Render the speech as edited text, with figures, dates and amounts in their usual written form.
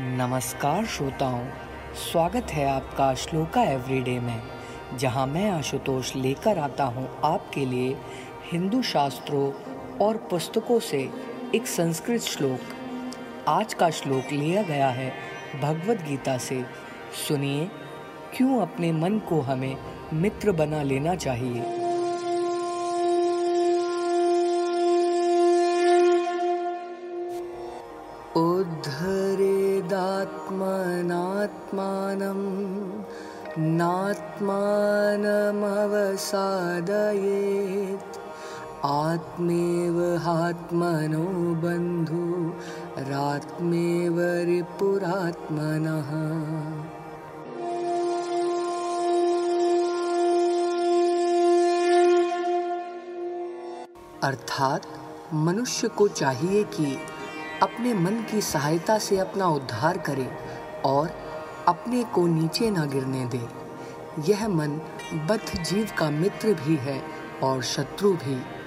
नमस्कार श्रोताओं, स्वागत है आपका श्लोका एवरीडे में, जहां मैं आशुतोष लेकर आता हूं आपके लिए हिंदू शास्त्रों और पुस्तकों से एक संस्कृत श्लोक। आज का श्लोक लिया गया है भगवद गीता से। सुनिए क्यों अपने मन को हमें मित्र बना लेना चाहिए। उद्धरेदात्मनात्मानं नात्मानमवसादयेत् आत्मैव हात्मनो बन्धु रात्मैव रिपुरात्मनः। अर्थात मनुष्य को चाहिए कि अपने मन की सहायता से अपना उद्धार करे और अपने को नीचे न गिरने दे। यह मन बद्धजीव का मित्र भी है और शत्रु भी।